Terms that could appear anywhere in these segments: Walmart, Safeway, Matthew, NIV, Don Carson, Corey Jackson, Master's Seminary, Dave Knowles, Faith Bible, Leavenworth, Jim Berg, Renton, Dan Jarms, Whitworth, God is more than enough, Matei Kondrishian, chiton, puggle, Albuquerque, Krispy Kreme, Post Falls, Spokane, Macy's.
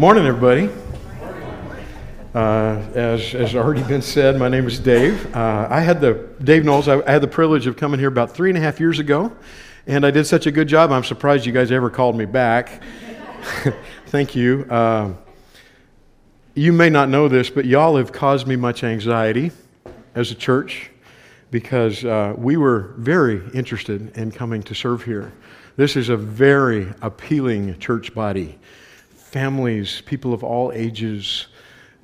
Morning, everybody. As already been said, my name is Dave. Dave Knowles, I had the privilege of coming here about 3.5 years ago, and I did such a good job, I'm surprised you guys ever called me back. Thank you. You may not know this, but y'all have caused me much anxiety as a church because we were very interested in coming to serve here. This is a very appealing church body. Families, people of all ages,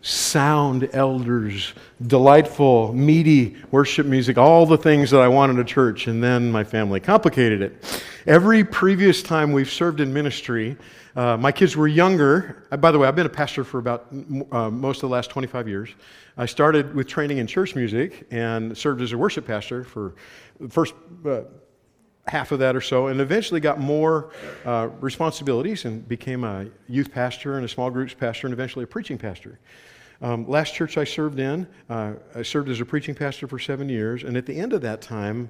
sound elders, delightful, meaty worship music, all the things that I want in a church, and then my family complicated it. Every previous time we've served in ministry, my kids were younger. By the way, I've been a pastor for about most of the last 25 years. I started with training in church music and served as a worship pastor for the first half of that or so, and eventually got more responsibilities and became a youth pastor and a small groups pastor and eventually a preaching pastor. Last church I served in, I served as a preaching pastor for 7 years, and at the end of that time,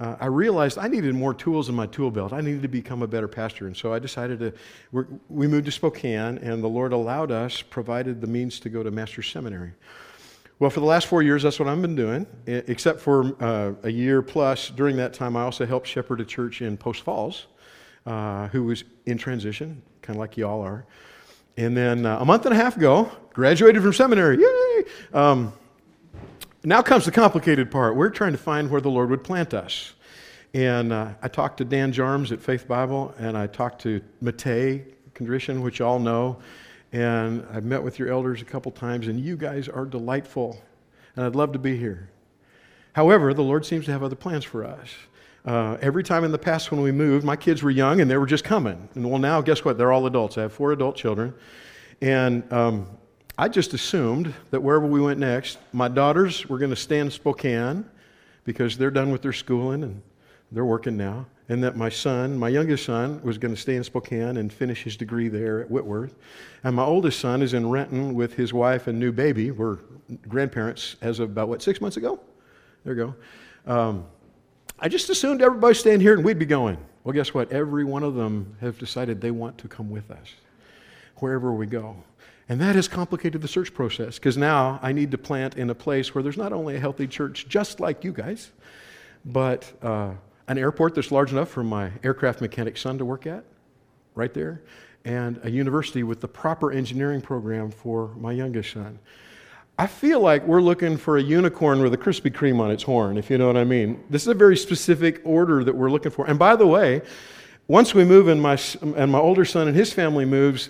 I realized I needed more tools in my tool belt. I needed to become a better pastor, and so I decided we moved to Spokane, and the Lord allowed us, provided the means to go to Master's Seminary. Well, for the last 4 years, that's what I've been doing, except for a year plus. During that time, I also helped shepherd a church in Post Falls, who was in transition, kind of like y'all are. And then a month and a half ago, graduated from seminary. Yay! Now comes the complicated part. We're trying to find where the Lord would plant us. And I talked to Dan Jarms at Faith Bible, and I talked to Matei Kondrishian, which y'all know. And I've met with your elders a couple times, and you guys are delightful, and I'd love to be here. However, the Lord seems to have other plans for us. Every time in the past when we moved, my kids were young, and they were just coming. And well, now, guess what? They're all adults. I have 4 adult children. And I just assumed that wherever we went next, my daughters were going to stay in Spokane because they're done with their schooling, and they're working now. And that my son, my youngest son, was going to stay in Spokane and finish his degree there at Whitworth. And my oldest son is in Renton with his wife and new baby. We're grandparents as of about, 6 months ago? There you go. I just assumed everybody staying here and we'd be going. Well, guess what? Every one of them have decided they want to come with us wherever we go. And that has complicated the search process because now I need to plant in a place where there's not only a healthy church just like you guys, but an airport that's large enough for my aircraft mechanic son to work at, right there, and a university with the proper engineering program for my youngest son. I feel like we're looking for a unicorn with a Krispy Kreme on its horn, if you know what I mean. This is a very specific order that we're looking for. And by the way, once we move and my older son and his family moves,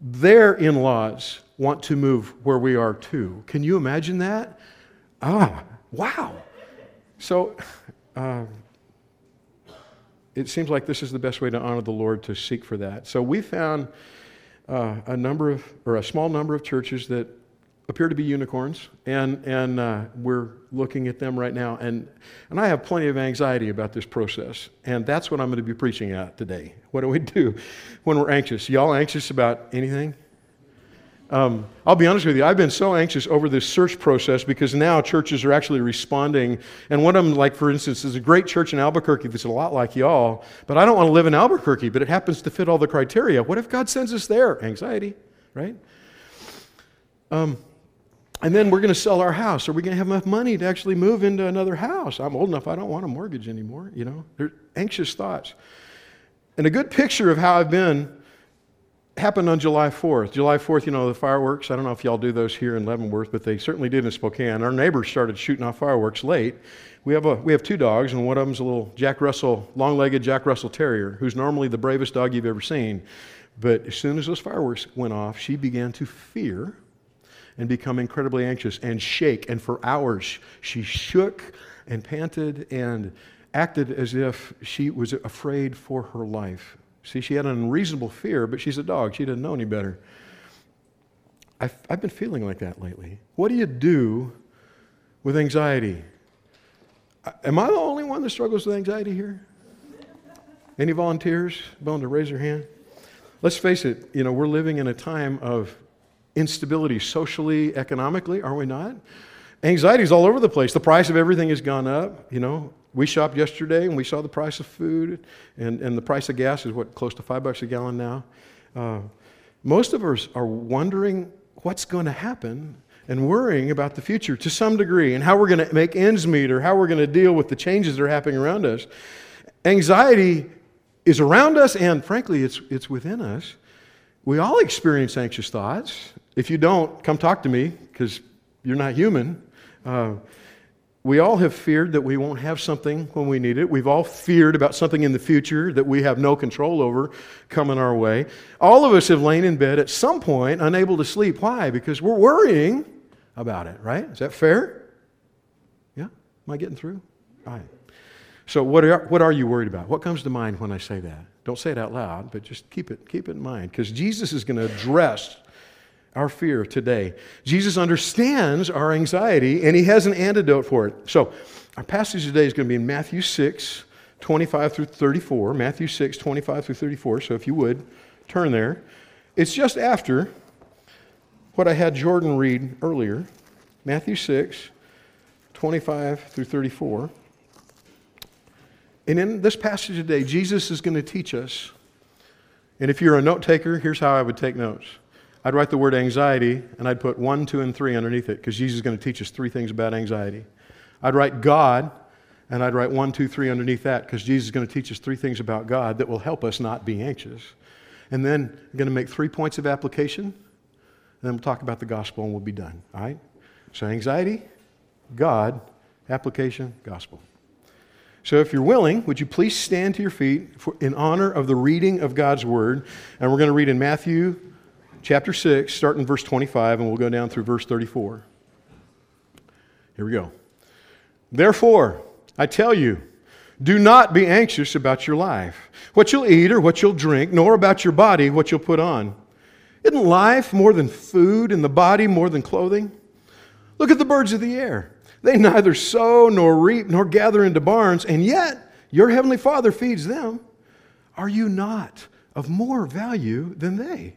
their in-laws want to move where we are too. Can you imagine that? Ah, wow. So, it seems like this is the best way to honor the Lord, to seek for that. So we found a small number of churches that appear to be unicorns, and we're looking at them right now. And I have plenty of anxiety about this process, and that's what I'm going to be preaching at today. What do we do when we're anxious? Y'all anxious about anything? I'll be honest with you, I've been so anxious over this search process because now churches are actually responding. And one of them, like for instance, is a great church in Albuquerque that's a lot like y'all, but I don't want to live in Albuquerque, but it happens to fit all the criteria. What if God sends us there? Anxiety, right? And then we're going to sell our house. Are we going to have enough money to actually move into another house? I'm old enough, I don't want a mortgage anymore, you know? They're anxious thoughts. And a good picture of how I've been happened on July 4th. July 4th, you know, the fireworks. I don't know if y'all do those here in Leavenworth, but they certainly did in Spokane. Our neighbors started shooting off fireworks late. We have 2 dogs, and one of them's a little Jack Russell, long-legged Jack Russell Terrier, who's normally the bravest dog you've ever seen. But as soon as those fireworks went off, she began to fear and become incredibly anxious and shake. And for hours, she shook and panted and acted as if she was afraid for her life. See, she had an unreasonable fear, but she's a dog. She didn't know any better. I've been feeling like that lately. What do you do with anxiety? Am I the only one that struggles with anxiety here? Any volunteers willing to raise their hand? Let's face it, you know, we're living in a time of instability socially, economically, are we not? Anxiety's all over the place. The price of everything has gone up, you know. We shopped yesterday, and we saw the price of food, and the price of gas is, close to $5 a gallon now. most of us are wondering what's going to happen and worrying about the future to some degree and how we're going to make ends meet or how we're going to deal with the changes that are happening around us. Anxiety is around us, and frankly, it's within us. We all experience anxious thoughts. If you don't, come talk to me, because you're not human. We all have feared that we won't have something when we need it. We've all feared about something in the future that we have no control over coming our way. All of us have lain in bed at some point, unable to sleep. Why? Because we're worrying about it, right? Is that fair? Yeah? Am I getting through? All right. So what are you worried about? What comes to mind when I say that? Don't say it out loud, but just keep it in mind, because Jesus is going to address our fear today. Jesus understands our anxiety, and he has an antidote for it. So our passage today is going to be in Matthew 6, 25 through 34. Matthew 6, 25 through 34. So if you would, turn there. It's just after what I had Jordan read earlier. Matthew 6, 25 through 34. And in this passage today, Jesus is going to teach us. And if you're a note taker, here's how I would take notes. I'd write the word anxiety, and I'd put 1, 2, and 3 underneath it, because Jesus is going to teach us 3 things about anxiety. I'd write God, and I'd write 1, 2, 3 underneath that, because Jesus is going to teach us 3 things about God that will help us not be anxious. And then I'm going to make 3 points of application, and then we'll talk about the gospel, and we'll be done. All right? So anxiety, God, application, gospel. So if you're willing, would you please stand to your feet in honor of the reading of God's word? And we're going to read in Matthew chapter 6, starting in verse 25, and we'll go down through verse 34. Here we go. Therefore, I tell you, do not be anxious about your life, what you'll eat or what you'll drink, nor about your body, what you'll put on. Isn't life more than food and the body more than clothing? Look at the birds of the air. They neither sow nor reap nor gather into barns, and yet your heavenly Father feeds them. Are you not of more value than they?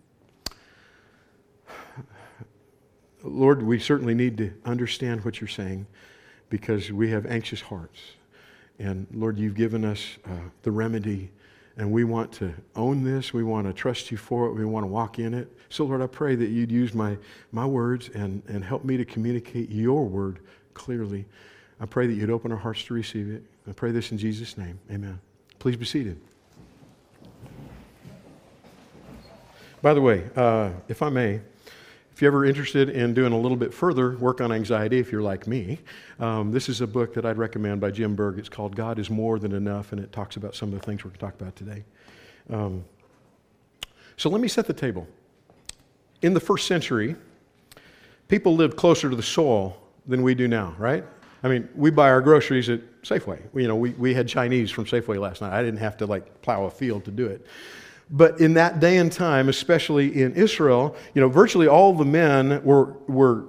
Lord, we certainly need to understand what you're saying, because we have anxious hearts. And Lord, you've given us the remedy, and we want to own this. We want to trust you for it. We want to walk in it. So Lord, I pray that you'd use my words and help me to communicate your word clearly. I pray that you'd open our hearts to receive it. I pray this in Jesus' name. Amen. Please be seated. By the way, if I may, if you're ever interested in doing a little bit further work on anxiety, if you're like me, this is a book that I'd recommend by Jim Berg. It's called God is More Than Enough, and it talks about some of the things we're going to talk about today. So let me set the table. In the first century, people lived closer to the soil than we do now, right? I mean, we buy our groceries at Safeway. We had Chinese from Safeway last night. I didn't have to plow a field to do it. But in that day and time, especially in Israel, virtually all the men were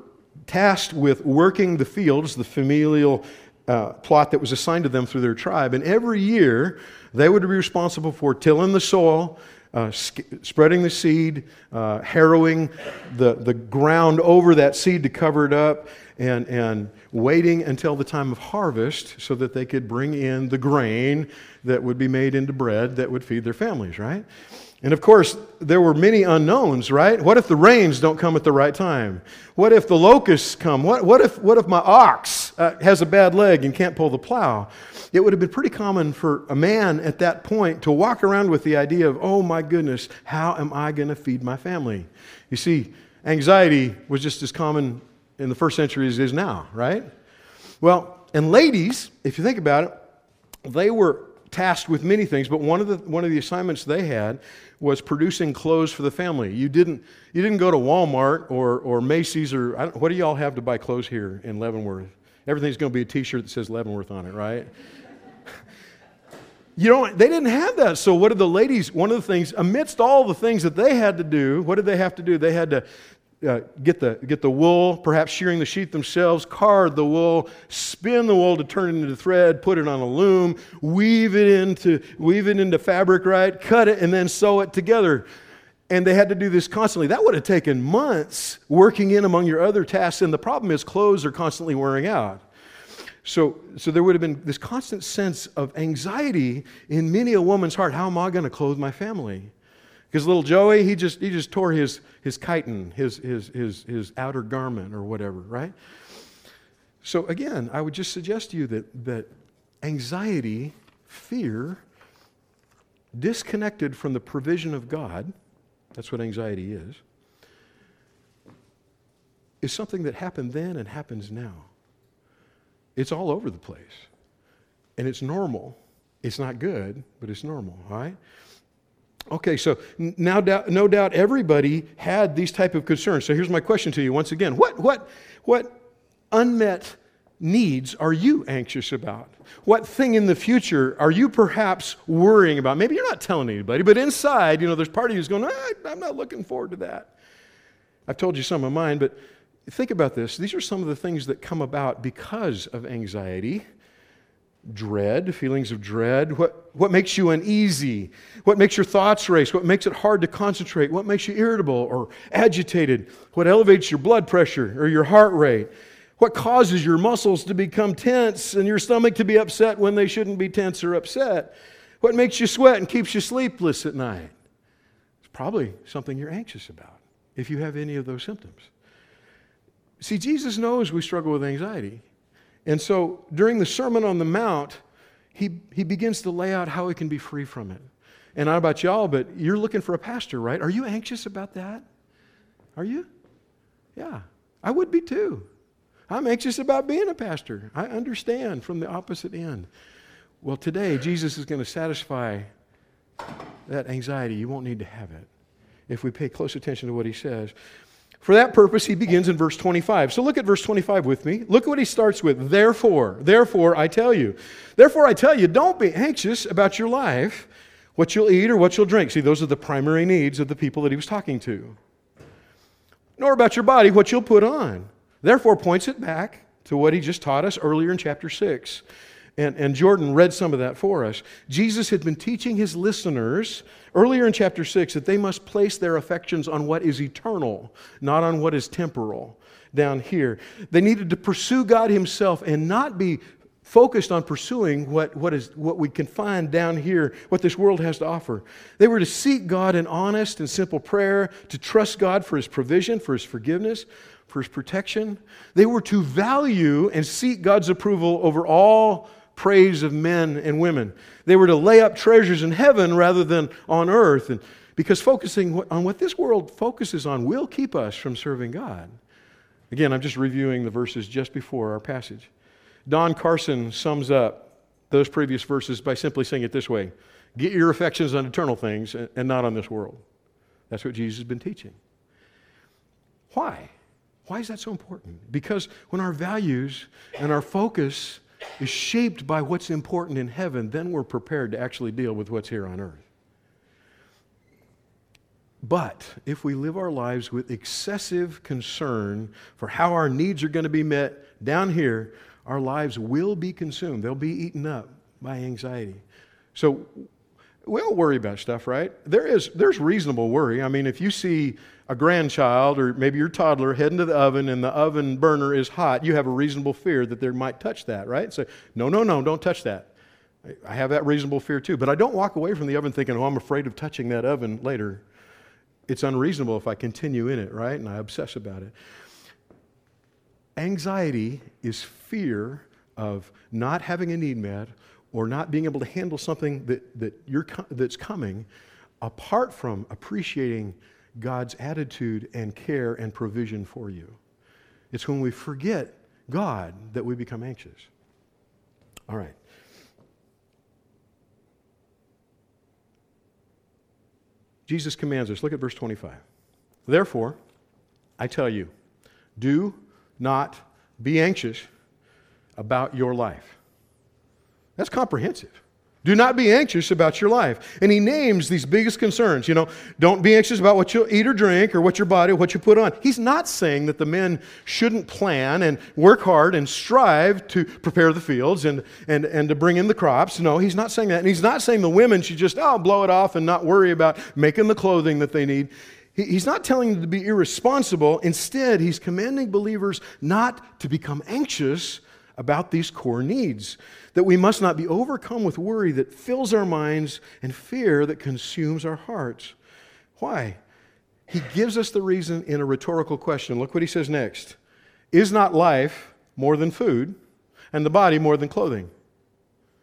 tasked with working the fields, the familial plot that was assigned to them through their tribe. And every year, they would be responsible for tilling the soil, spreading the seed, harrowing the ground over that seed to cover it up, and waiting until the time of harvest so that they could bring in the grain that would be made into bread that would feed their families, right? And of course, there were many unknowns, right? What if the rains don't come at the right time? What if the locusts come? What if my ox has a bad leg and can't pull the plow? It would have been pretty common for a man at that point to walk around with the idea of, oh my goodness, how am I going to feed my family? You see, anxiety was just as common in the first century as it is now, right? Well, and ladies, if you think about it, they were tasked with many things, but one of the assignments they had was producing clothes for the family. You didn't go to Walmart or Macy's or what do y'all have to buy clothes here in Leavenworth? Everything's going to be a T-shirt that says Leavenworth on it, right? They didn't have that. So what did the ladies? One of the things, amidst all the things that they had to do, what did they have to do? They had to get the wool, perhaps shearing the sheep themselves, card the wool, spin the wool to turn it into thread, put it on a loom, weave it into fabric, right? Cut it and then sew it together. And they had to do this constantly. That would have taken months working in among your other tasks. And the problem is clothes are constantly wearing out. So there would have been this constant sense of anxiety in many a woman's heart. How am I going to clothe my family? Because little Joey, he just tore his chiton, his outer garment or whatever, right? So again, I would just suggest to you that anxiety, fear, disconnected from the provision of God, that's what anxiety is something that happened then and happens now. It's all over the place. And it's normal. It's not good, but it's normal, all right? Okay, so now, no doubt everybody had these type of concerns. So here's my question to you once again. What unmet needs are you anxious about? What thing in the future are you perhaps worrying about? Maybe you're not telling anybody, but inside, there's part of you who's going, I'm not looking forward to that. I've told you some of mine, but think about this. These are some of the things that come about because of anxiety. Dread, feelings of dread, what makes you uneasy, what makes your thoughts race, what makes it hard to concentrate, what makes you irritable or agitated, what elevates your blood pressure or your heart rate, what causes your muscles to become tense and your stomach to be upset when they shouldn't be tense or upset, what makes you sweat and keeps you sleepless at night. It's probably something you're anxious about if you have any of those symptoms. See, Jesus knows we struggle with anxiety. And so during the Sermon on the Mount, he begins to lay out how we can be free from it. And I don't know about y'all, but you're looking for a pastor, right? Are you anxious about that? Are you? Yeah, I would be too. I'm anxious about being a pastor. I understand from the opposite end. Well, today, Jesus is going to satisfy that anxiety. You won't need to have it if we pay close attention to what he says. For that purpose, he begins in verse 25. So look at verse 25 with me. Look at what he starts with. Therefore I tell you, don't be anxious about your life, what you'll eat or what you'll drink. See, those are the primary needs of the people that he was talking to. Nor about your body, what you'll put on. Therefore points it back to what he just taught us earlier in chapter 6. And Jordan read some of that for us. Jesus had been teaching his listeners earlier in chapter 6 that they must place their affections on what is eternal, not on what is temporal down here. They needed to pursue God himself and not be focused on pursuing what we can find down here, what this world has to offer. They were to seek God in honest and simple prayer, to trust God for his provision, for his forgiveness, for his protection. They were to value and seek God's approval over all praise of men and women. They were to lay up treasures in heaven rather than on earth, and because focusing on what this world focuses on will keep us from serving God. Again, I'm just reviewing the verses just before our passage. Don Carson sums up those previous verses by simply saying it this way: get your affections on eternal things and not on this world. That's what Jesus has been teaching. Why? Why is that so important? Because when our values and our focus is shaped by what's important in heaven, then we're prepared to actually deal with what's here on earth. But if we live our lives with excessive concern for how our needs are going to be met down here, our lives will be consumed. They'll be eaten up by anxiety. So we all worry about stuff, right? There's reasonable worry. I mean, if you see a grandchild or maybe your toddler heading to the oven and the oven burner is hot, you have a reasonable fear that they might touch that, right? So, no, don't touch that. I have that reasonable fear too. But I don't walk away from the oven thinking, oh, I'm afraid of touching that oven later. It's unreasonable if I continue in it, right? And I obsess about it. Anxiety is fear of not having a need met or not being able to handle something that's coming, apart from appreciating God's attitude and care and provision for you. It's when we forget God that we become anxious. All right. Jesus commands us. Look at verse 25. Therefore, I tell you, do not be anxious about your life. That's comprehensive. Do not be anxious about your life. And he names these biggest concerns. You know, don't be anxious about what you'll eat or drink or what your body, what you put on. He's not saying that the men shouldn't plan and work hard and strive to prepare the fields and to bring in the crops. No, he's not saying that. And he's not saying the women should just, blow it off and not worry about making the clothing that they need. He's not telling them to be irresponsible. Instead, he's commanding believers not to become anxious about these core needs, that we must not be overcome with worry that fills our minds and fear that consumes our hearts. Why? He gives us the reason in a rhetorical question. Look what he says next. Is not life more than food and the body more than clothing?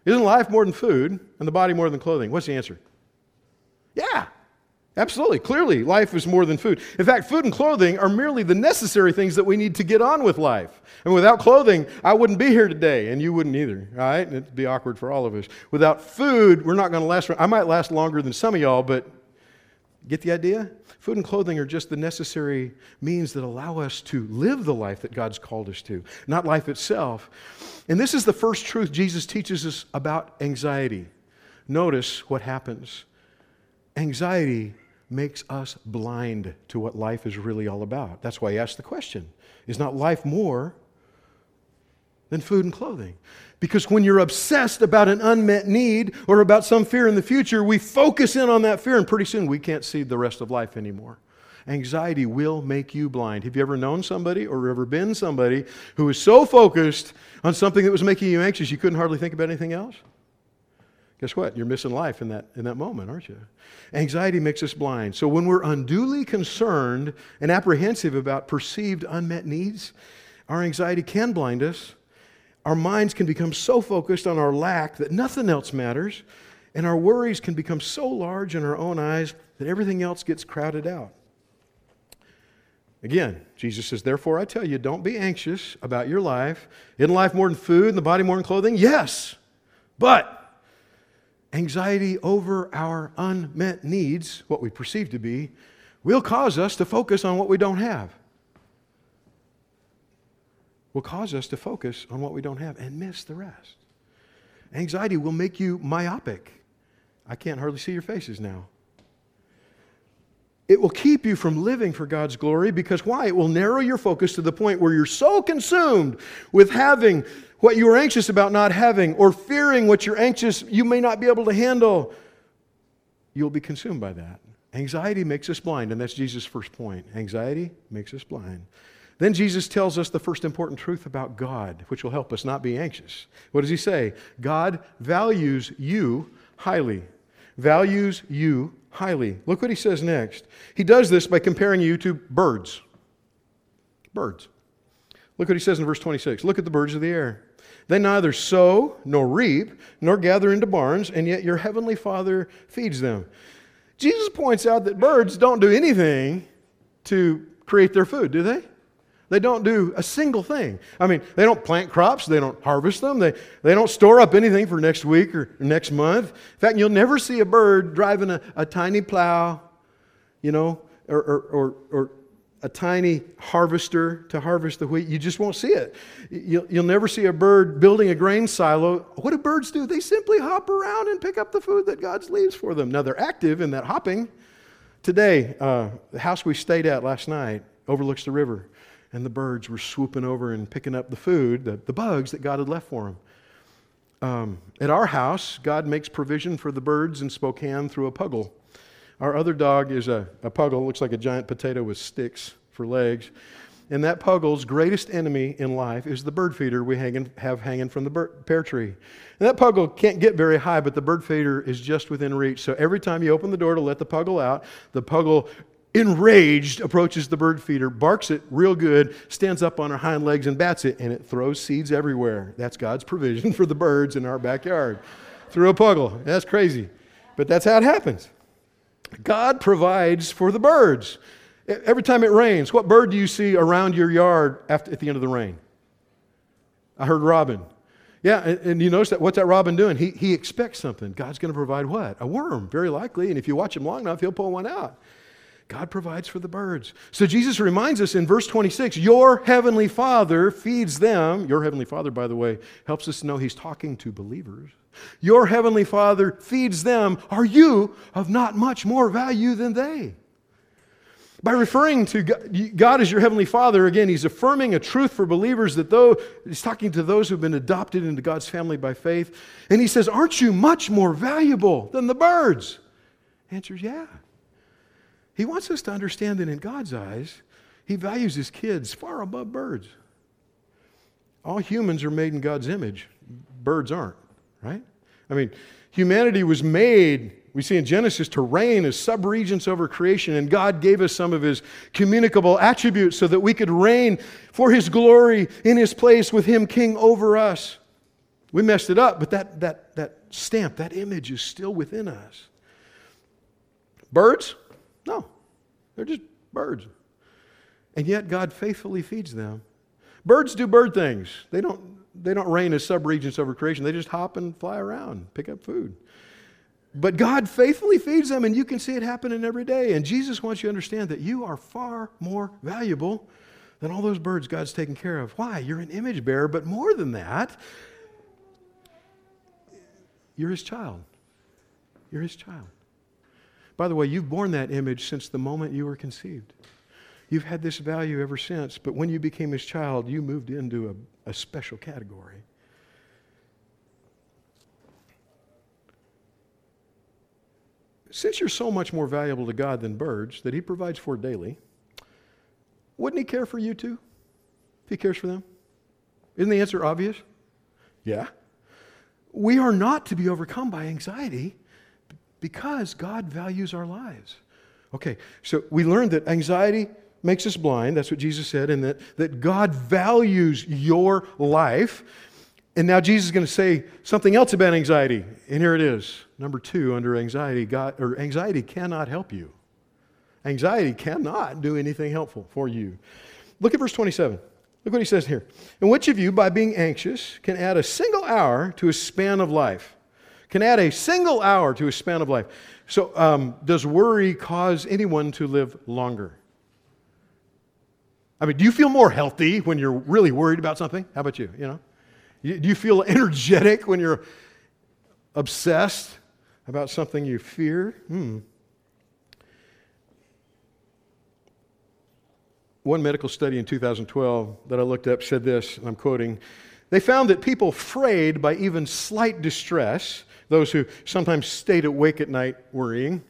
Isn't life more than food and the body more than clothing? What's the answer? Yeah, absolutely. Clearly, life is more than food. In fact, food and clothing are merely the necessary things that we need to get on with life. And without clothing, I wouldn't be here today, and you wouldn't either, all right? It'd be awkward for all of us. Without food, we're not going to last. I might last longer than some of y'all, but get the idea? Food and clothing are just the necessary means that allow us to live the life that God's called us to, not life itself. And this is the first truth Jesus teaches us about anxiety. Notice what happens. Anxiety makes us blind to what life is really all about. That's why he asked the question, is not life more than food and clothing? Because when you're obsessed about an unmet need or about some fear in the future, we focus in on that fear, and pretty soon we can't see the rest of life anymore. Anxiety will make you blind. Have you ever known somebody or ever been somebody who was so focused on something that was making you anxious you couldn't hardly think about anything else? Guess what? You're missing life in that moment, aren't you? Anxiety makes us blind. So when we're unduly concerned and apprehensive about perceived unmet needs, our anxiety can blind us. Our minds can become so focused on our lack that nothing else matters, and our worries can become so large in our own eyes that everything else gets crowded out. Again, Jesus says, therefore I tell you, don't be anxious about your life. Isn't life more than food and the body more than clothing? Yes, but anxiety over our unmet needs, what we perceive to be, will cause us to focus on what we don't have. Will cause us to focus on what we don't have and miss the rest. Anxiety will make you myopic. I can't hardly see your faces now. It will keep you from living for God's glory because why? It will narrow your focus to the point where you're so consumed with having what you are anxious about not having or fearing what you're anxious you may not be able to handle. You'll be consumed by that. Anxiety makes us blind, and that's Jesus' first point. Anxiety makes us blind. Then Jesus tells us the first important truth about God, which will help us not be anxious. What does he say? God values you highly. Values you highly. Look what he says next. He does this by comparing you to birds. Birds. Look what he says in verse 26. Look at the birds of the air. They neither sow nor reap nor gather into barns, and yet your heavenly Father feeds them. Jesus points out that birds don't do anything to create their food, do they? They don't do a single thing. I mean, they don't plant crops. They don't harvest them. They don't store up anything for next week or next month. In fact, you'll never see a bird driving a tiny plow, you know, or a tiny harvester to harvest the wheat. You just won't see it. You'll never see a bird building a grain silo. What do birds do? They simply hop around and pick up the food that God leaves for them. Now, they're active in that hopping. Today, the house we stayed at last night overlooks the river. And the birds were swooping over and picking up the food, the bugs that God had left for them. At our house, God makes provision for the birds in Spokane through a puggle. Our other dog is a puggle, looks like a giant potato with sticks for legs. And that puggle's greatest enemy in life is the bird feeder we have hanging from the pear tree. And that puggle can't get very high, but the bird feeder is just within reach. So every time you open the door to let the puggle out, the puggle, enraged, approaches the bird feeder, barks it real good, stands up on her hind legs and bats it, and it throws seeds everywhere. That's God's provision for the birds in our backyard through a puggle. That's crazy. But that's how it happens. God provides for the birds. Every time it rains, what bird do you see around your yard at the end of the rain? I heard robin. Yeah, and you notice that, what's that robin doing? He expects something. God's going to provide what? A worm, very likely. And if you watch him long enough, he'll pull one out. God provides for the birds. So Jesus reminds us in verse 26, your heavenly Father feeds them. Your heavenly Father, by the way, helps us to know he's talking to believers. Your heavenly Father feeds them. Are you of not much more value than they? By referring to God as your heavenly Father, again, he's affirming a truth for believers that though he's talking to those who've been adopted into God's family by faith. And he says, aren't you much more valuable than the birds? Answer is yeah. He wants us to understand that in God's eyes, he values his kids far above birds. All humans are made in God's image. Birds aren't, right? I mean, humanity was made, we see in Genesis, to reign as subregents over creation, and God gave us some of his communicable attributes so that we could reign for his glory in his place with him king over us. We messed it up, but that stamp, that image is still within us. Birds? No, they're just birds. And yet God faithfully feeds them. Birds do bird things. They don't reign as subregents over creation. They just hop and fly around, pick up food. But God faithfully feeds them, and you can see it happening every day. And Jesus wants you to understand that you are far more valuable than all those birds God's taking care of. Why? You're an image bearer, but more than that, you're his child. You're his child. By the way, you've borne that image since the moment you were conceived. You've had this value ever since, but when you became his child, you moved into a special category. Since you're so much more valuable to God than birds that he provides for daily, wouldn't he care for you too? If he cares for them? Isn't the answer obvious? Yeah. We are not to be overcome by anxiety, because God values our lives. Okay, so we learned that anxiety makes us blind. That's what Jesus said. And that God values your life. And now Jesus is going to say something else about anxiety. And here it is. Number two, under anxiety, anxiety cannot help you. Anxiety cannot do anything helpful for you. Look at verse 27. Look what he says here. And which of you, by being anxious, can add a single hour to a span of life? Can add a single hour to a span of life. So does worry cause anyone to live longer? I mean, do you feel more healthy when you're really worried about something? How about you? You know, do you feel energetic when you're obsessed about something you fear? One medical study in 2012 that I looked up said this, and I'm quoting, they found that people frayed by even slight distress, those who sometimes stayed awake at night worrying,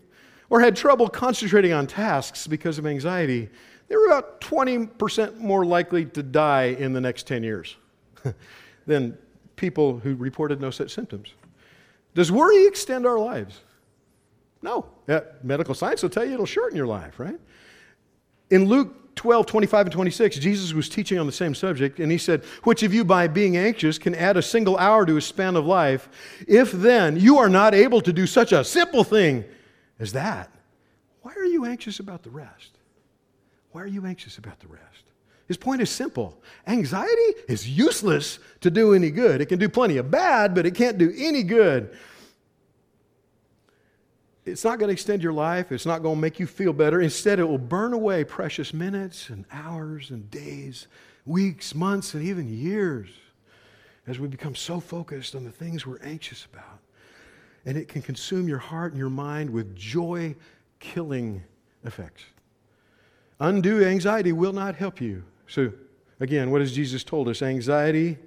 or had trouble concentrating on tasks because of anxiety, they were about 20% more likely to die in the next 10 years than people who reported no such symptoms. Does worry extend our lives? No. Medical science will tell you it'll shorten your life, right? In Luke 12, 25 and 26, Jesus was teaching on the same subject, and he said, which of you by being anxious can add a single hour to a span of life? If then you are not able to do such a simple thing as that, why are you anxious about the rest? Why are you anxious about the rest? His point is simple. Anxiety is useless to do any good. It can do plenty of bad, but it can't do any good. It's not going to extend your life. It's not going to make you feel better. Instead, it will burn away precious minutes and hours and days, weeks, months, and even years as we become so focused on the things we're anxious about. And it can consume your heart and your mind with joy-killing effects. Undue anxiety will not help you. So, again, what has Jesus told us? Anxiety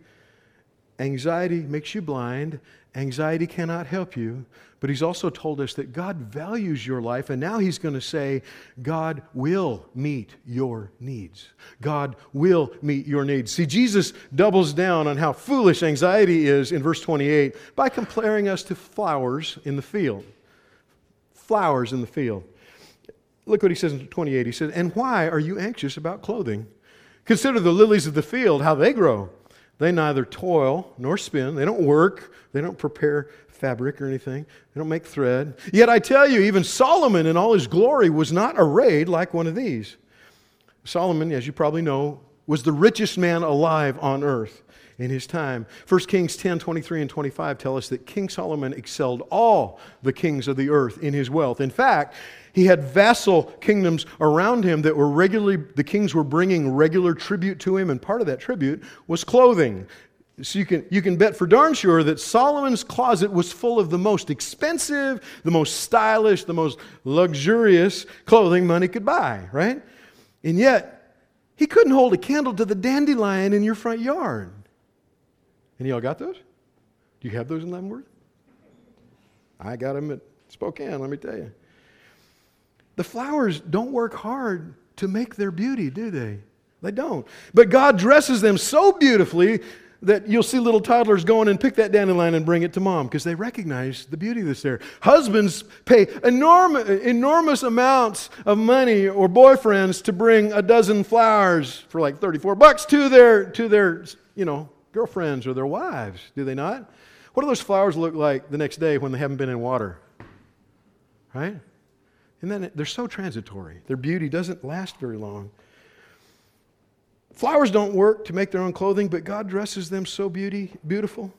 Anxiety makes you blind. Anxiety cannot help you. But he's also told us that God values your life, and now he's going to say, God will meet your needs. God will meet your needs. See, Jesus doubles down on how foolish anxiety is in verse 28 by comparing us to flowers in the field. Flowers in the field. Look what he says in 28. He says, and why are you anxious about clothing? Consider the lilies of the field, how they grow. They neither toil nor spin. They don't work. They don't prepare fabric or anything. They don't make thread. Yet I tell you, even Solomon in all his glory was not arrayed like one of these. Solomon, as you probably know, was the richest man alive on earth in his time. 1 Kings 10, 23 and 25 tell us that King Solomon excelled all the kings of the earth in his wealth. In fact, he had vassal kingdoms around him that were regularly, the kings were bringing regular tribute to him, and part of that tribute was clothing. So you can bet for darn sure that Solomon's closet was full of the most expensive, the most stylish, the most luxurious clothing money could buy, right? And yet, he couldn't hold a candle to the dandelion in your front yard. Any of y'all got those? Do you have those in Leavenworth? I got them at Spokane, let me tell you. The flowers don't work hard to make their beauty, do they? They don't. But God dresses them so beautifully that you'll see little toddlers go in and pick that dandelion and bring it to mom because they recognize the beauty that's there. Husbands pay enormous amounts of money, or boyfriends, to bring a dozen flowers for like $34 to their girlfriends or their wives, do they not? What do those flowers look like the next day when they haven't been in water? Right? And then they're so transitory. Their beauty doesn't last very long. Flowers don't work to make their own clothing, but God dresses them so beautiful.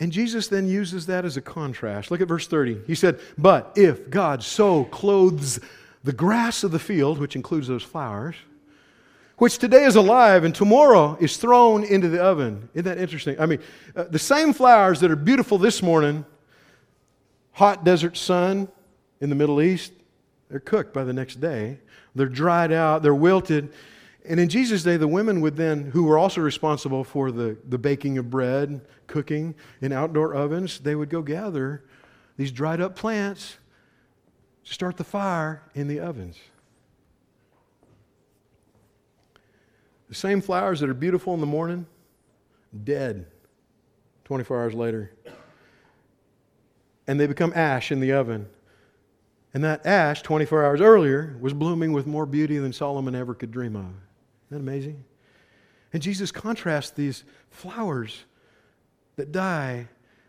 And Jesus then uses that as a contrast. Look at verse 30. He said, but if God so clothes the grass of the field, which includes those flowers, which today is alive and tomorrow is thrown into the oven. Isn't that interesting? I mean, the same flowers that are beautiful this morning, hot desert sun, in the Middle East, they're cooked by the next day. They're dried out. They're wilted. And in Jesus' day, the women would then, who were also responsible for the baking of bread, cooking in outdoor ovens, they would go gather these dried up plants to start the fire in the ovens. The same flowers that are beautiful in the morning, dead 24 hours later. And they become ash in the oven. And that ash, 24 hours earlier, was blooming with more beauty than Solomon ever could dream of. Isn't that amazing? And Jesus contrasts these flowers that die,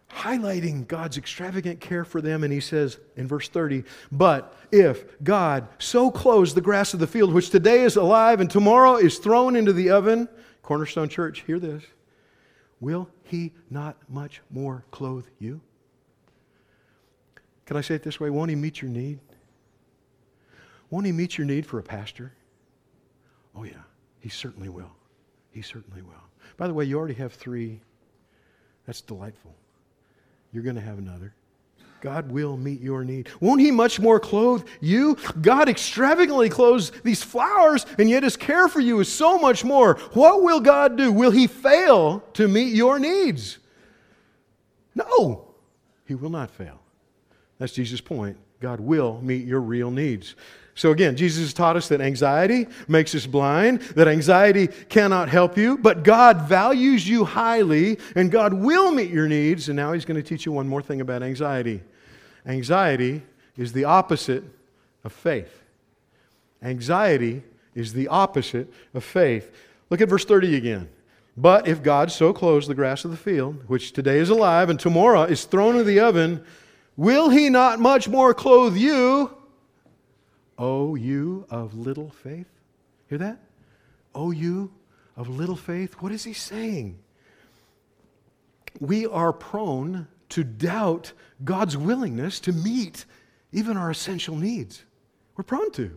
highlighting God's extravagant care for them. And he says in verse 30, but if God so clothes the grass of the field, which today is alive and tomorrow is thrown into the oven, Cornerstone Church, hear this, will he not much more clothe you? Can I say it this way? Won't he meet your need? Won't he meet your need for a pastor? Oh yeah, he certainly will. He certainly will. By the way, you already have 3. That's delightful. You're going to have another. God will meet your need. Won't he much more clothe you? God extravagantly clothes these flowers, and yet his care for you is so much more. What will God do? Will he fail to meet your needs? No, he will not fail. That's Jesus' point. God will meet your real needs. So again, Jesus has taught us that anxiety makes us blind, that anxiety cannot help you, but God values you highly, and God will meet your needs. And now he's going to teach you one more thing about anxiety. Anxiety is the opposite of faith. Anxiety is the opposite of faith. Look at verse 30 again. But if God so clothes the grass of the field, which today is alive and tomorrow is thrown into the oven, will he not much more clothe you, O you of little faith? Hear that? O you of little faith? What is he saying? We are prone to doubt God's willingness to meet even our essential needs. We're prone to.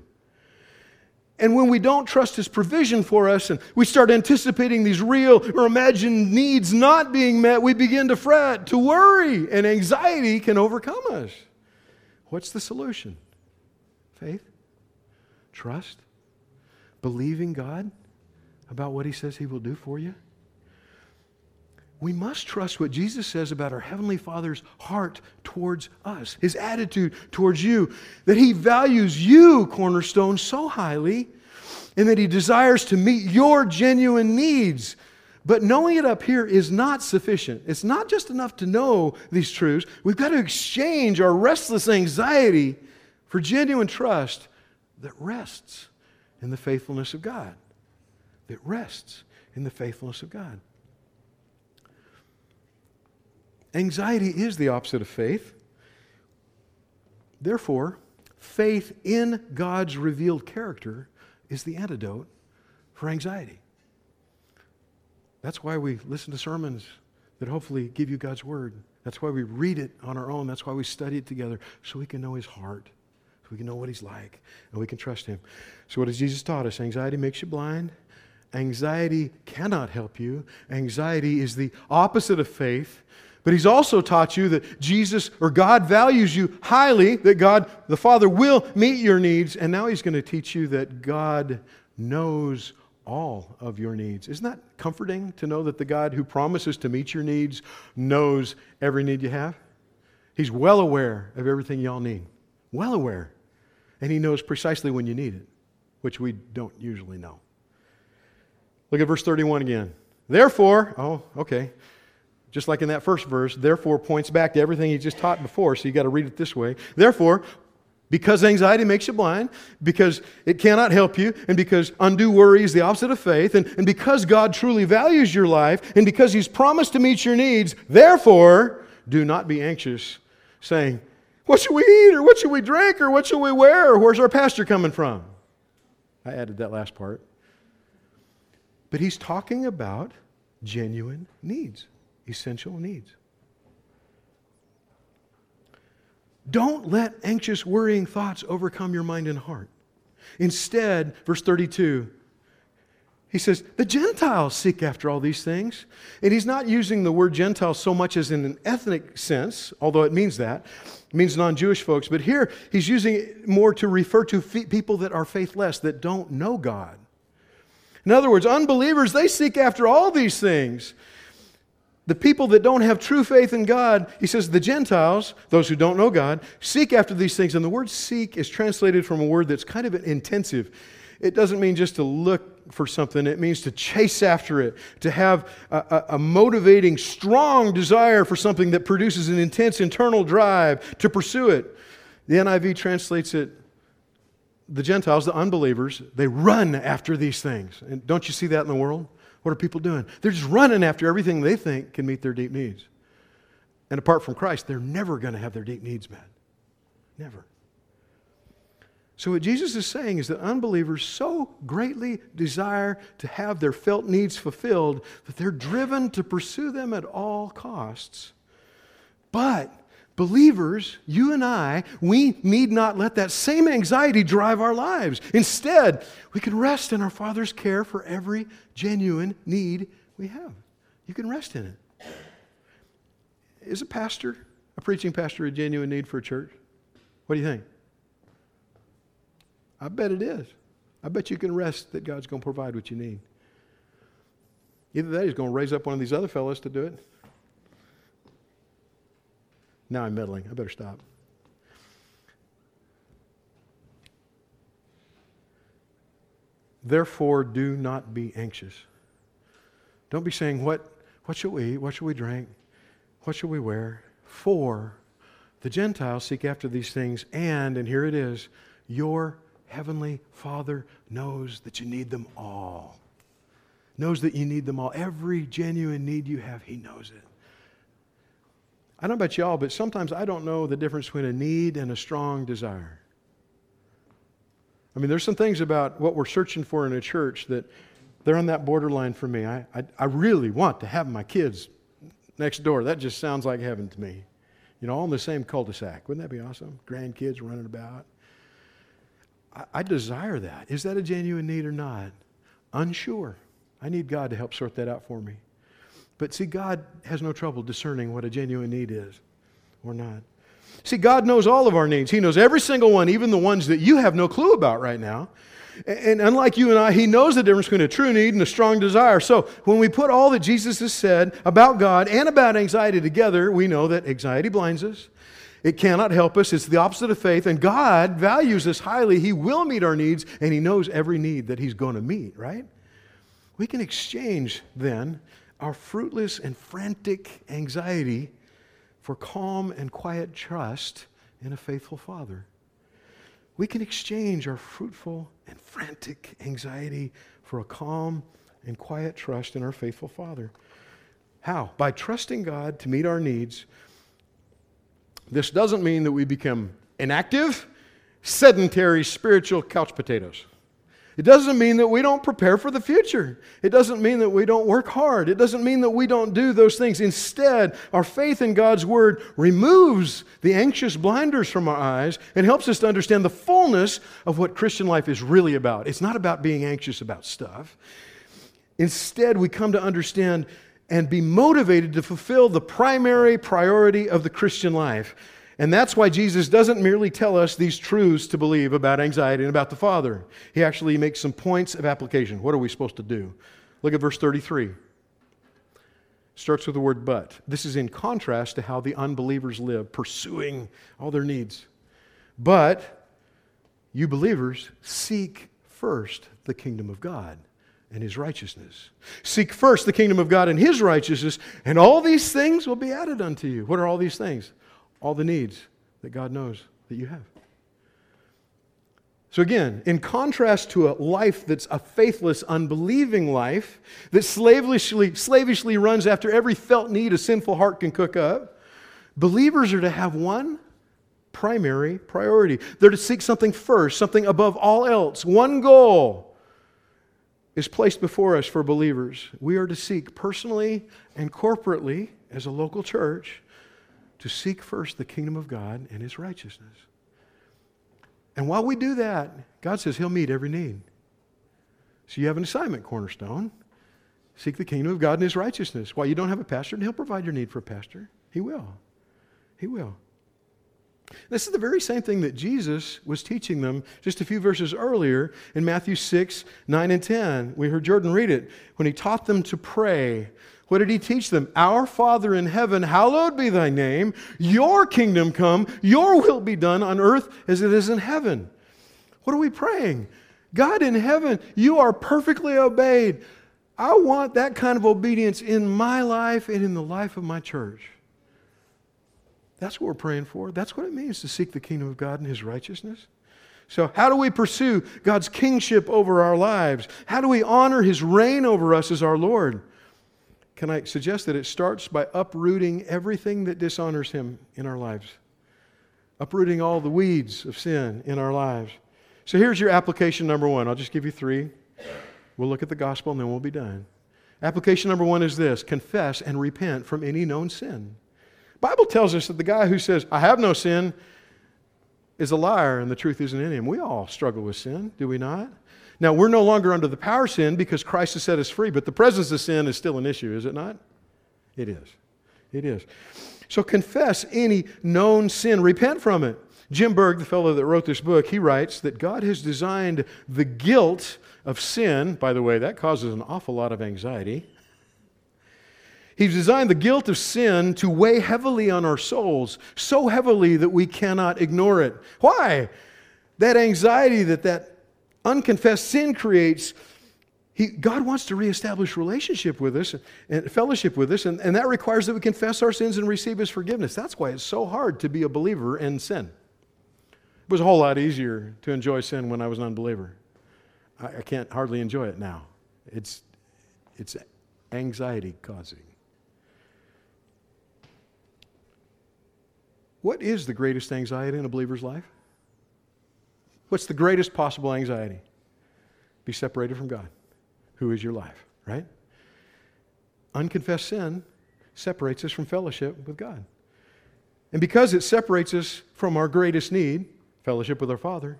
And when we don't trust his provision for us and we start anticipating these real or imagined needs not being met, we begin to fret, to worry, and anxiety can overcome us. What's the solution? Faith, trust, believing God about what he says he will do for you. we must trust what Jesus says about our Heavenly Father's heart towards us, His attitude towards you, that He values you, Cornerstone, so highly, and that He desires to meet your genuine needs. But knowing it up here is not sufficient. It's not just enough to know these truths. We've got to exchange our restless anxiety for genuine trust that rests in the faithfulness of God. That rests in the faithfulness of God. Anxiety is the opposite of faith. Therefore, faith in God's revealed character is the antidote for anxiety. That's why we listen to sermons that hopefully give you God's Word. That's why we read it on our own. That's why we study it together, so we can know His heart, so we can know what He's like, and we can trust Him. So what has Jesus taught us? Anxiety makes you blind. Anxiety cannot help you. Anxiety is the opposite of faith. But He's also taught you that Jesus, or God, values you highly, that God the Father will meet your needs. And now He's going to teach you that God knows all of your needs. Isn't that comforting to know that the God who promises to meet your needs knows every need you have? He's well aware of everything y'all need. Well aware. And He knows precisely when you need it, which we don't usually know. Look at verse 31 again. Therefore, just like in that first verse, therefore points back to everything He just taught before, so you got to read it this way. Therefore, because anxiety makes you blind, because it cannot help you, and because undue worry is the opposite of faith, and because God truly values your life, and because He's promised to meet your needs, therefore, do not be anxious, saying, what should we eat, or what should we drink, or what should we wear, or where's our pastor coming from? I added that last part. But He's talking about genuine needs. Essential needs. Don't let anxious, worrying thoughts overcome your mind and heart. Instead, verse 32, he says, the Gentiles seek after all these things. And he's not using the word Gentile so much as in an ethnic sense, although it means that. It means non-Jewish folks. But here, he's using it more to refer to people that are faithless, that don't know God. In other words, unbelievers, they seek after all these things. The people that don't have true faith in God, he says the Gentiles, those who don't know God, seek after these things. And the word seek is translated from a word that's kind of intensive. It doesn't mean just to look for something. It means to chase after it, to have a motivating, strong desire for something that produces an intense internal drive to pursue it. The NIV translates it, the Gentiles, the unbelievers, they run after these things. And don't you see that in the world? What are people doing? They're just running after everything they think can meet their deep needs. And apart from Christ, they're never going to have their deep needs met. Never. So what Jesus is saying is that unbelievers so greatly desire to have their felt needs fulfilled that they're driven to pursue them at all costs. But believers, you and I, we need not let that same anxiety drive our lives. Instead, we can rest in our Father's care for every genuine need we have. You can rest in it. Is a preaching pastor, a genuine need for a church? What do you think? I bet it is. I bet you can rest that God's going to provide what you need. Either that, He's going to raise up one of these other fellows to do it. Now I'm meddling. I better stop. Therefore, do not be anxious. Don't be saying, what should we eat? What should we drink? What should we wear? For the Gentiles seek after these things, and here it is, your Heavenly Father knows that you need them all. Knows that you need them all. Every genuine need you have, He knows it. I don't know about y'all, but sometimes I don't know the difference between a need and a strong desire. I mean, there's some things about what we're searching for in a church that they're on that borderline for me. I really want to have my kids next door. That just sounds like heaven to me. You know, all in the same cul-de-sac. Wouldn't that be awesome? Grandkids running about. I desire that. Is that a genuine need or not? Unsure. I need God to help sort that out for me. But see, God has no trouble discerning what a genuine need is or not. See, God knows all of our needs. He knows every single one, even the ones that you have no clue about right now. And unlike you and I, he knows the difference between a true need and a strong desire. So when we put all that Jesus has said about God and about anxiety together, we know that anxiety blinds us. It cannot help us. It's the opposite of faith. And God values us highly. He will meet our needs, and He knows every need that He's going to meet, right? We can exchange, then, our fruitless and frantic anxiety for calm and quiet trust in a faithful Father. We can exchange our fruitful and frantic anxiety for a calm and quiet trust in our faithful Father. How? By trusting God to meet our needs. This doesn't mean that we become inactive, sedentary, spiritual couch potatoes. It doesn't mean that we don't prepare for the future. It doesn't mean that we don't work hard. It doesn't mean that we don't do those things. Instead, our faith in God's Word removes the anxious blinders from our eyes and helps us to understand the fullness of what Christian life is really about. It's not about being anxious about stuff. Instead, we come to understand and be motivated to fulfill the primary priority of the Christian life. And that's why Jesus doesn't merely tell us these truths to believe about anxiety and about the Father. He actually makes some points of application. What are we supposed to do? Look at verse 33. Starts with the word but. This is in contrast to how the unbelievers live, pursuing all their needs. But you believers, seek first the kingdom of God and His righteousness. Seek first the kingdom of God and His righteousness, and all these things will be added unto you. What are all these things? All the needs that God knows that you have. So again, in contrast to a life that's a faithless, unbelieving life that slavishly runs after every felt need a sinful heart can cook up, believers are to have one primary priority. They're to seek something first, something above all else, one goal is placed before us for believers. We are to seek personally and corporately as a local church to seek first the kingdom of God and His righteousness. And while we do that, God says He'll meet every need. So you have an assignment, Cornerstone. Seek the kingdom of God and His righteousness. While you don't have a pastor, He'll provide your need for a pastor. He will. He will. This is the very same thing that Jesus was teaching them just a few verses earlier in Matthew 6, 9, and 10. We heard Jordan read it. When He taught them to pray, what did He teach them? Our Father in heaven, hallowed be Thy name. Your kingdom come. Your will be done on earth as it is in heaven. What are we praying? God in heaven, You are perfectly obeyed. I want that kind of obedience in my life and in the life of my church. That's what we're praying for. That's what it means to seek the kingdom of God and His righteousness. So how do we pursue God's kingship over our lives? How do we honor His reign over us as our Lord? Can I suggest that it starts by uprooting everything that dishonors Him in our lives? Uprooting all the weeds of sin in our lives. So here's your application number one. I'll just give you three. We'll look at the gospel and then we'll be done. Application number one is this: confess and repent from any known sin. Bible tells us that the guy who says, I have no sin, is a liar and the truth isn't in him. We all struggle with sin, do we not? Now, we're no longer under the power of sin because Christ has set us free, but the presence of sin is still an issue, is it not? It is. It is. So confess any known sin. Repent from it. Jim Berg, the fellow that wrote this book, he writes that God has designed the guilt of sin. By the way, that causes an awful lot of anxiety. He's designed the guilt of sin to weigh heavily on our souls, so heavily that we cannot ignore it. Why? That anxiety that unconfessed sin creates, God wants to reestablish relationship with us and fellowship with us, and that requires that we confess our sins and receive His forgiveness. That's why it's so hard to be a believer and sin. It was a whole lot easier to enjoy sin when I was an unbeliever. I can't hardly enjoy it now. It's anxiety causing. What is the greatest anxiety in a believer's life? What's the greatest possible anxiety? Be separated from God, who is your life, right? Unconfessed sin separates us from fellowship with God. And because it separates us from our greatest need, fellowship with our Father,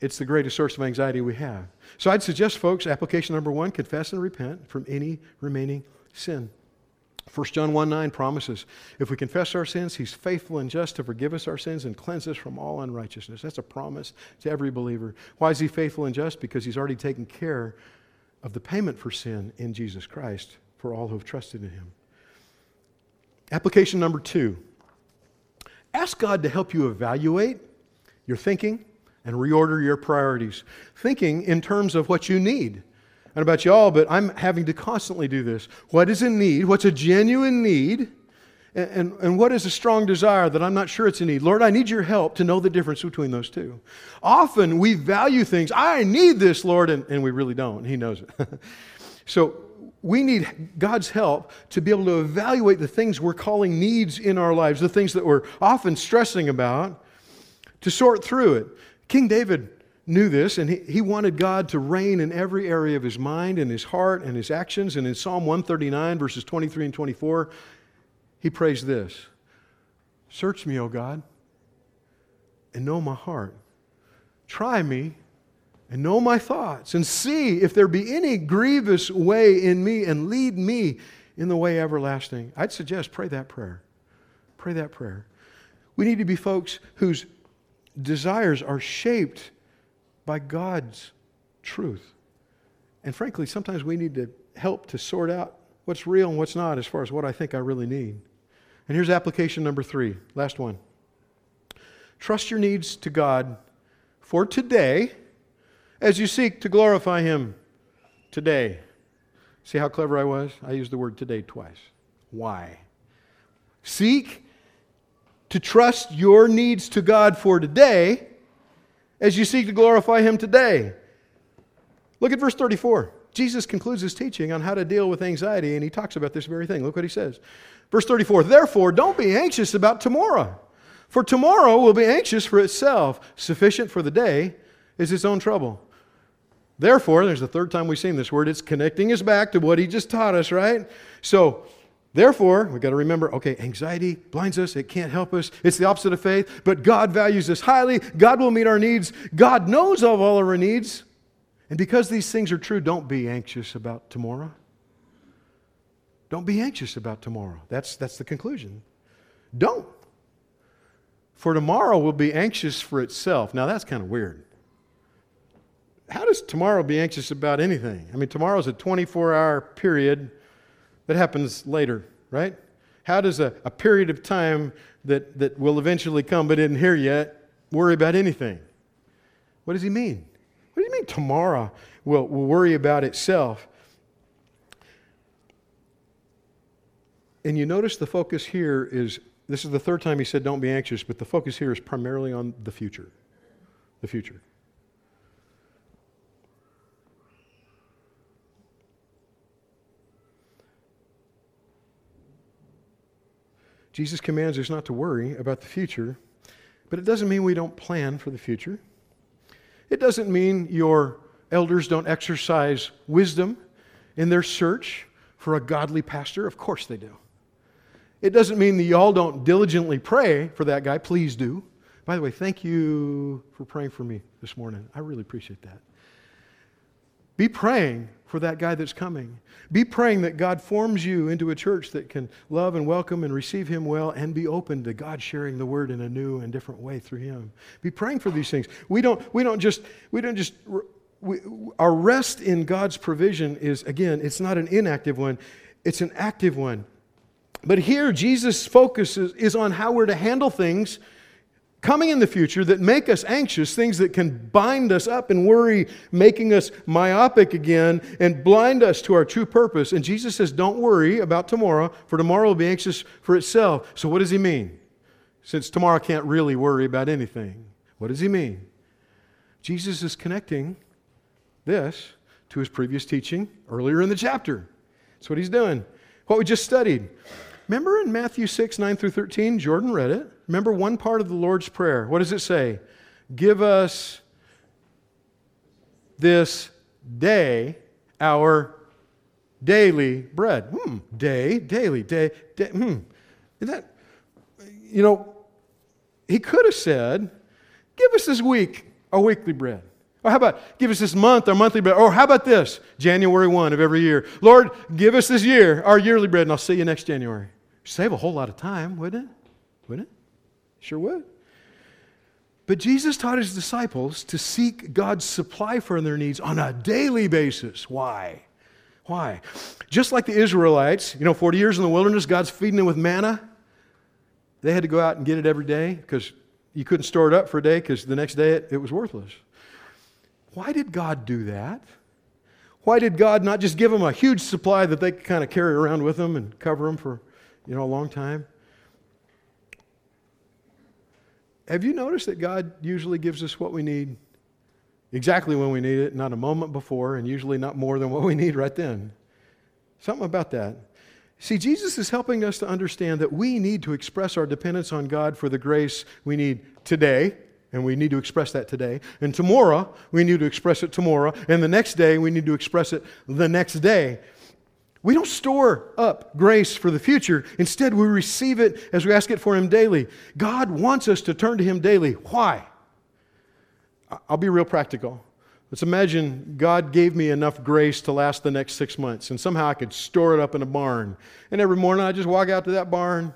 it's the greatest source of anxiety we have. So I'd suggest, folks, application number one, confess and repent from any remaining sin. 1 John 1:9 promises, if we confess our sins, he's faithful and just to forgive us our sins and cleanse us from all unrighteousness. That's a promise to every believer. Why is he faithful and just? Because he's already taken care of the payment for sin in Jesus Christ for all who have trusted in him. Application number 2. Ask God to help you evaluate your thinking and reorder your priorities. Thinking in terms of what you need. I don't know about y'all, but I'm having to constantly do this. What is a need? What's a genuine need? And what is a strong desire that I'm not sure it's a need? Lord, I need your help to know the difference between those two. Often we value things. I need this, Lord, and we really don't. He knows it. So we need God's help to be able to evaluate the things we're calling needs in our lives, the things that we're often stressing about, to sort through it. King David knew this, and he wanted God to reign in every area of his mind and his heart and his actions. And in Psalm 139, verses 23 and 24, he prays this: "Search me, O God, and know my heart. Try me and know my thoughts, and see if there be any grievous way in me, and lead me in the way everlasting." I'd suggest pray that prayer. Pray that prayer. We need to be folks whose desires are shaped by God's truth. And frankly, sometimes we need to help to sort out what's real and what's not as far as what I think I really need. And here's application number 3, last one. Trust your needs to God for today as you seek to glorify Him today. See how clever I was? I used the word today twice. Why? Seek to trust your needs to God for today as you seek to glorify Him today. Look at verse 34. Jesus concludes His teaching on how to deal with anxiety, and He talks about this very thing. Look what He says. Verse 34, "Therefore, don't be anxious about tomorrow, for tomorrow will be anxious for itself. Sufficient for the day is its own trouble." Therefore, there's the third time we've seen this word. It's connecting us back to what He just taught us, right? So, therefore, we've got to remember, okay, anxiety blinds us. It can't help us. It's the opposite of faith. But God values us highly. God will meet our needs. God knows of all of our needs. And because these things are true, don't be anxious about tomorrow. Don't be anxious about tomorrow. That's the conclusion. Don't. For tomorrow will be anxious for itself. Now, that's kind of weird. How does tomorrow be anxious about anything? I mean, tomorrow's a 24-hour period that happens later, right? How does a period of time that will eventually come but isn't here yet worry about anything? What does he mean? What do you mean tomorrow will worry about itself? And you notice the focus here is, this is the third time he said don't be anxious, but the focus here is primarily on the future. The future. Jesus commands us not to worry about the future, but it doesn't mean we don't plan for the future. It doesn't mean your elders don't exercise wisdom in their search for a godly pastor. Of course they do. It doesn't mean that y'all don't diligently pray for that guy. Please do. By the way, thank you for praying for me this morning. I really appreciate that. Be praying for that guy that's coming. Be praying that God forms you into a church that can love and welcome and receive him well and be open to God sharing the word in a new and different way through him. Be praying for these things. Our rest in God's provision is, again, it's not an inactive one. It's an active one. But here, Jesus' focus is on how we're to handle things coming in the future that make us anxious, things that can bind us up in worry, making us myopic again and blind us to our true purpose. And Jesus says, don't worry about tomorrow, for tomorrow will be anxious for itself. So what does he mean? Since tomorrow can't really worry about anything, what does he mean? Jesus is connecting this to his previous teaching earlier in the chapter. That's what he's doing. What we just studied. Remember in Matthew 6:9 through 13, Jordan read it. Remember one part of the Lord's Prayer. What does it say? Give us this day our daily bread. Daily. Isn't that, he could have said, give us this week our weekly bread. Or how about give us this month, our monthly bread? Or how about this, January 1 of every year? Lord, give us this year, our yearly bread, and I'll see you next January. Save a whole lot of time, wouldn't it? Wouldn't it? Sure would. But Jesus taught his disciples to seek God's supply for their needs on a daily basis. Why? Why? Just like the Israelites, 40 years in the wilderness, God's feeding them with manna. They had to go out and get it every day because you couldn't store it up for a day because the next day it was worthless. Why did God do that? Why did God not just give them a huge supply that they could kind of carry around with them and cover them for, a long time? Have you noticed that God usually gives us what we need exactly when we need it, not a moment before, and usually not more than what we need right then? Something about that. See, Jesus is helping us to understand that we need to express our dependence on God for the grace we need today, and we need to express that today. And tomorrow, we need to express it tomorrow. And the next day, we need to express it the next day. We don't store up grace for the future. Instead, we receive it as we ask it for Him daily. God wants us to turn to Him daily. Why? I'll be real practical. Let's imagine God gave me enough grace to last the next 6 months, and somehow I could store it up in a barn. And every morning, I'd just walk out to that barn.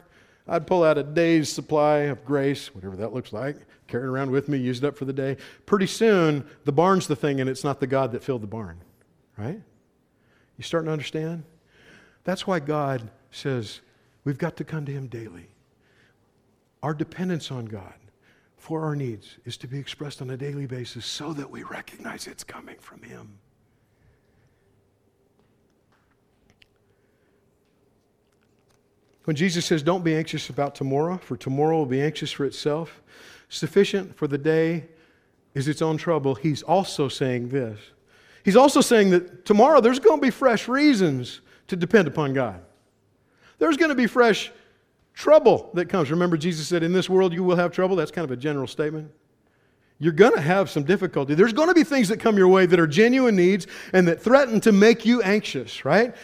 I'd pull out a day's supply of grace, whatever that looks like, carry it around with me, use it up for the day. Pretty soon, the barn's the thing, and it's not the God that filled the barn, right? You starting to understand? That's why God says we've got to come to Him daily. Our dependence on God for our needs is to be expressed on a daily basis so that we recognize it's coming from Him. When Jesus says, don't be anxious about tomorrow, for tomorrow will be anxious for itself. Sufficient for the day is its own trouble. He's also saying this. He's also saying that tomorrow there's going to be fresh reasons to depend upon God. There's going to be fresh trouble that comes. Remember, Jesus said, in this world you will have trouble. That's kind of a general statement. You're going to have some difficulty. There's going to be things that come your way that are genuine needs and that threaten to make you anxious, right?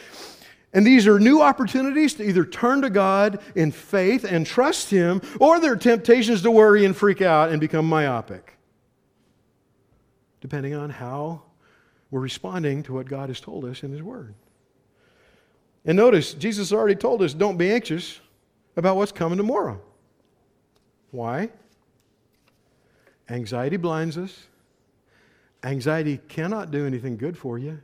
And these are new opportunities to either turn to God in faith and trust Him, or they're temptations to worry and freak out and become myopic, depending on how we're responding to what God has told us in His Word. And notice, Jesus already told us, don't be anxious about what's coming tomorrow. Why? Anxiety blinds us. Anxiety cannot do anything good for you.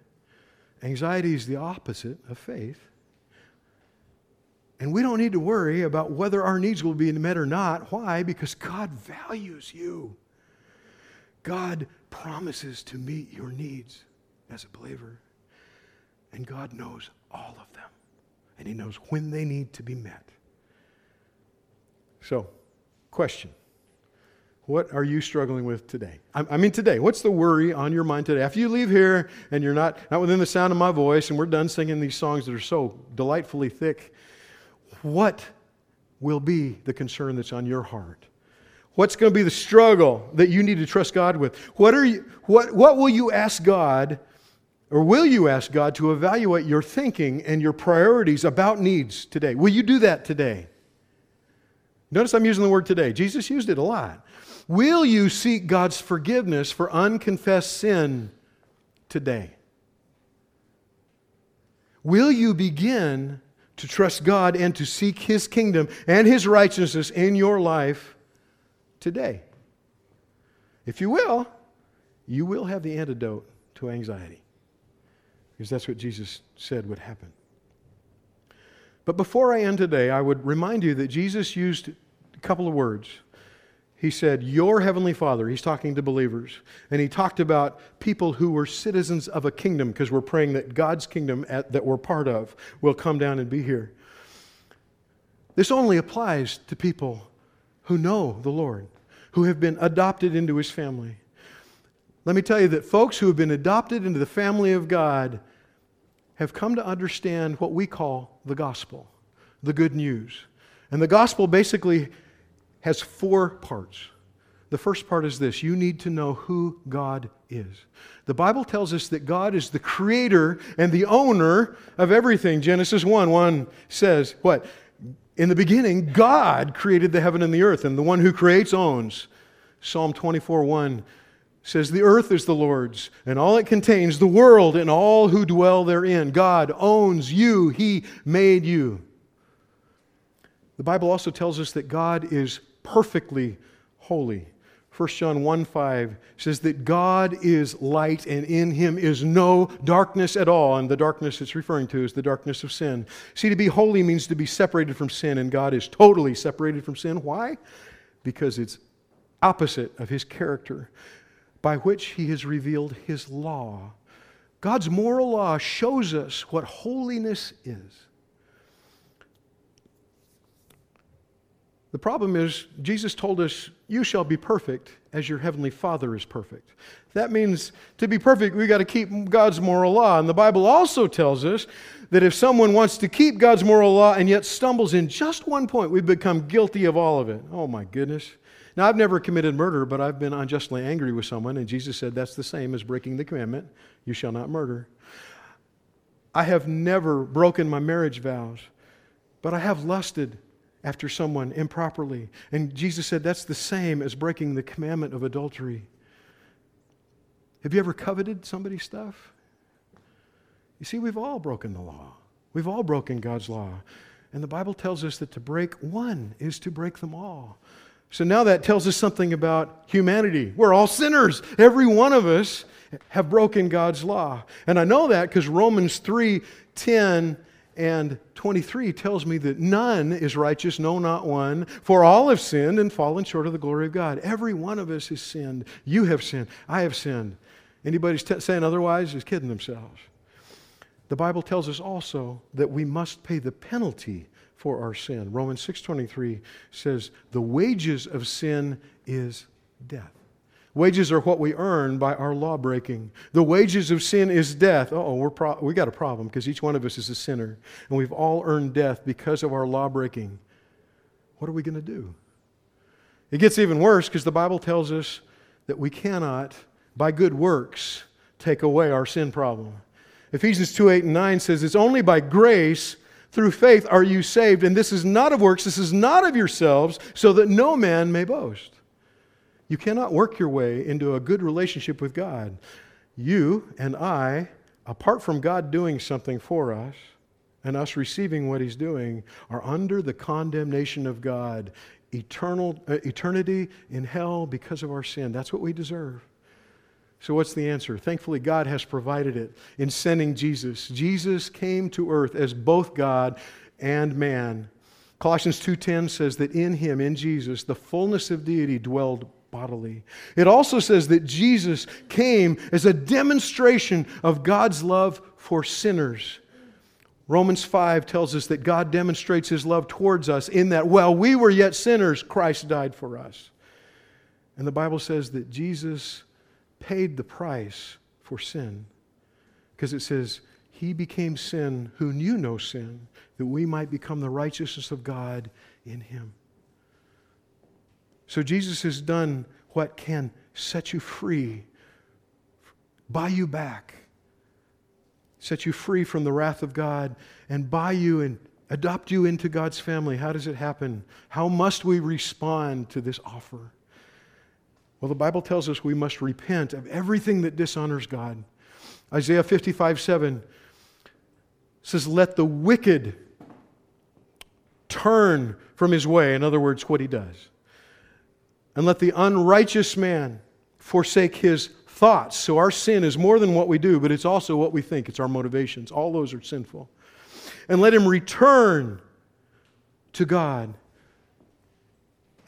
Anxiety is the opposite of faith. And we don't need to worry about whether our needs will be met or not. Why? Because God values you. God promises to meet your needs as a believer. And God knows all of them. And He knows when they need to be met. So, question. What are you struggling with today? Today. What's the worry on your mind today? After you leave here and you're not within the sound of my voice and we're done singing these songs that are so delightfully thick, what will be the concern that's on your heart? What's going to be the struggle that you need to trust God with? What will you ask God, or will you ask God to evaluate your thinking and your priorities about needs today? Will you do that today? Notice I'm using the word today. Jesus used it a lot. Will you seek God's forgiveness for unconfessed sin today? Will you begin to trust God and to seek His kingdom and His righteousness in your life today? If you will have the antidote to anxiety, because that's what Jesus said would happen. But before I end today, I would remind you that Jesus used a couple of words. He said, your heavenly Father. He's talking to believers. And He talked about people who were citizens of a kingdom, because we're praying that God's kingdom that we're part of will come down and be here. This only applies to people who know the Lord, who have been adopted into His family. Let me tell you that folks who have been adopted into the family of God have come to understand what we call the gospel, the good news. And the gospel basically has four parts. The first part is this: you need to know who God is. The Bible tells us that God is the creator and the owner of everything. Genesis 1:1 says what? In the beginning, God created the heaven and the earth, and the one who creates owns. Psalm 24:1 says, the earth is the Lord's and all it contains, the world and all who dwell therein. God owns you. He made you. The Bible also tells us that God is perfectly holy. 1 John 1:5 says that God is light and in Him is no darkness at all. And the darkness it's referring to is the darkness of sin. See, to be holy means to be separated from sin, and God is totally separated from sin. Why? Because it's opposite of His character, by which He has revealed His law. God's moral law shows us what holiness is. The problem is, Jesus told us, you shall be perfect as your heavenly Father is perfect. That means to be perfect, we've got to keep God's moral law. And the Bible also tells us that if someone wants to keep God's moral law and yet stumbles in just one point, we've become guilty of all of it. Oh my goodness. Now, I've never committed murder, but I've been unjustly angry with someone, and Jesus said that's the same as breaking the commandment, you shall not murder. I have never broken my marriage vows, but I have lusted after someone improperly. And Jesus said that's the same as breaking the commandment of adultery. Have you ever coveted somebody's stuff? You see, we've all broken the law. We've all broken God's law. And the Bible tells us that to break one is to break them all. So now that tells us something about humanity. We're all sinners. Every one of us have broken God's law. And I know that because Romans 3:10 and 23 tells me that none is righteous, no, not one, for all have sinned and fallen short of the glory of God. Every one of us has sinned. You have sinned. I have sinned. Anybody saying otherwise is kidding themselves. The Bible tells us also that we must pay the penalty for our sin. Romans 6:23 says, the wages of sin is death. Wages are what we earn by our law breaking. The wages of sin is death. We got a problem because each one of us is a sinner, and we've all earned death because of our law breaking. What are we going to do? It gets even worse because the Bible tells us that we cannot, by good works, take away our sin problem. Ephesians 2:8 and 9 says, it's only by grace through faith are you saved, and this is not of works, this is not of yourselves, so that no man may boast. You cannot work your way into a good relationship with God. You and I, apart from God doing something for us and us receiving what He's doing, are under the condemnation of God, eternity in hell because of our sin. That's what we deserve. So what's the answer? Thankfully, God has provided it in sending Jesus. Jesus came to earth as both God and man. Colossians 2:10 says that in Him, in Jesus, the fullness of deity dwelled bodily. It also says that Jesus came as a demonstration of God's love for sinners. Romans 5 tells us that God demonstrates His love towards us in that while we were yet sinners, Christ died for us. And the Bible says that Jesus paid the price for sin because it says, He became sin who knew no sin, that we might become the righteousness of God in Him. So Jesus has done what can set you free, buy you back, set you free from the wrath of God, and buy you and adopt you into God's family. How does it happen? How must we respond to this offer? Well, the Bible tells us we must repent of everything that dishonors God. Isaiah 55:7 says, let the wicked turn from his way, in other words, what he does, and let the unrighteous man forsake his thoughts. So our sin is more than what we do, but it's also what we think. It's our motivations. All those are sinful. And let him return to God,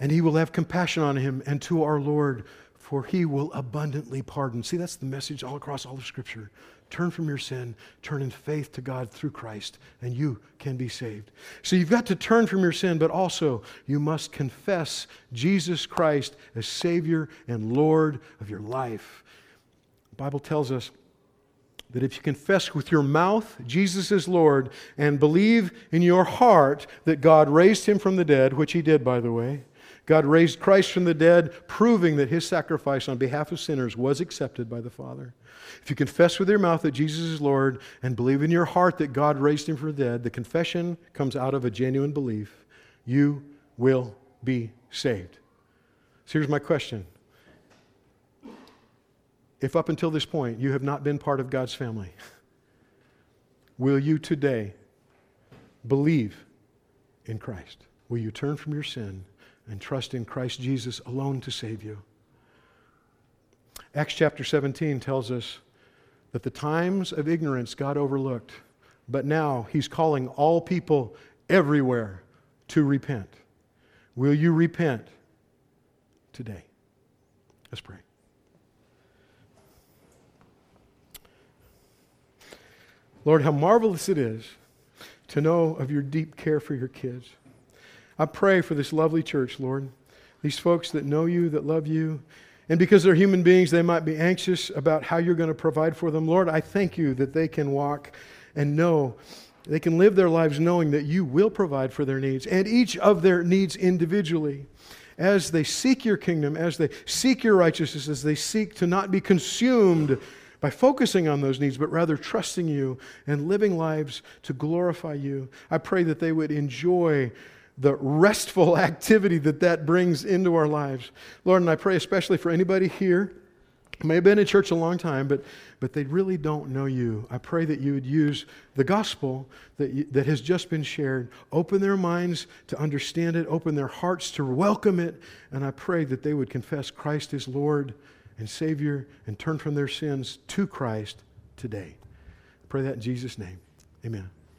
and He will have compassion on him, and to our Lord, for He will abundantly pardon. See, that's the message all across all of Scripture. Turn from your sin, turn in faith to God through Christ, and you can be saved. So you've got to turn from your sin, but also you must confess Jesus Christ as Savior and Lord of your life. The Bible tells us that if you confess with your mouth Jesus is Lord and believe in your heart that God raised Him from the dead, which He did, by the way, God raised Christ from the dead, proving that His sacrifice on behalf of sinners was accepted by the Father. If you confess with your mouth that Jesus is Lord and believe in your heart that God raised Him from the dead, the confession comes out of a genuine belief, you will be saved. So here's my question. If up until this point you have not been part of God's family, will you today believe in Christ? Will you turn from your sin and trust in Christ Jesus alone to save you? Acts chapter 17 tells us that the times of ignorance God overlooked, but now He's calling all people everywhere to repent. Will you repent today? Let's pray. Lord, how marvelous it is to know of your deep care for your kids. I pray for this lovely church, Lord, these folks that know you, that love you, and because they're human beings, they might be anxious about how you're going to provide for them. Lord, I thank you that they can walk and know, they can live their lives knowing that you will provide for their needs and each of their needs individually. As they seek your kingdom, as they seek your righteousness, as they seek to not be consumed by focusing on those needs, but rather trusting you and living lives to glorify you, I pray that they would enjoy the restful activity that brings into our lives. Lord, and I pray especially for anybody here who may have been in church a long time, but they really don't know you. I pray that you would use the gospel that has just been shared. Open their minds to understand it. Open their hearts to welcome it. And I pray that they would confess Christ is Lord and Savior and turn from their sins to Christ today. I pray that in Jesus' name. Amen.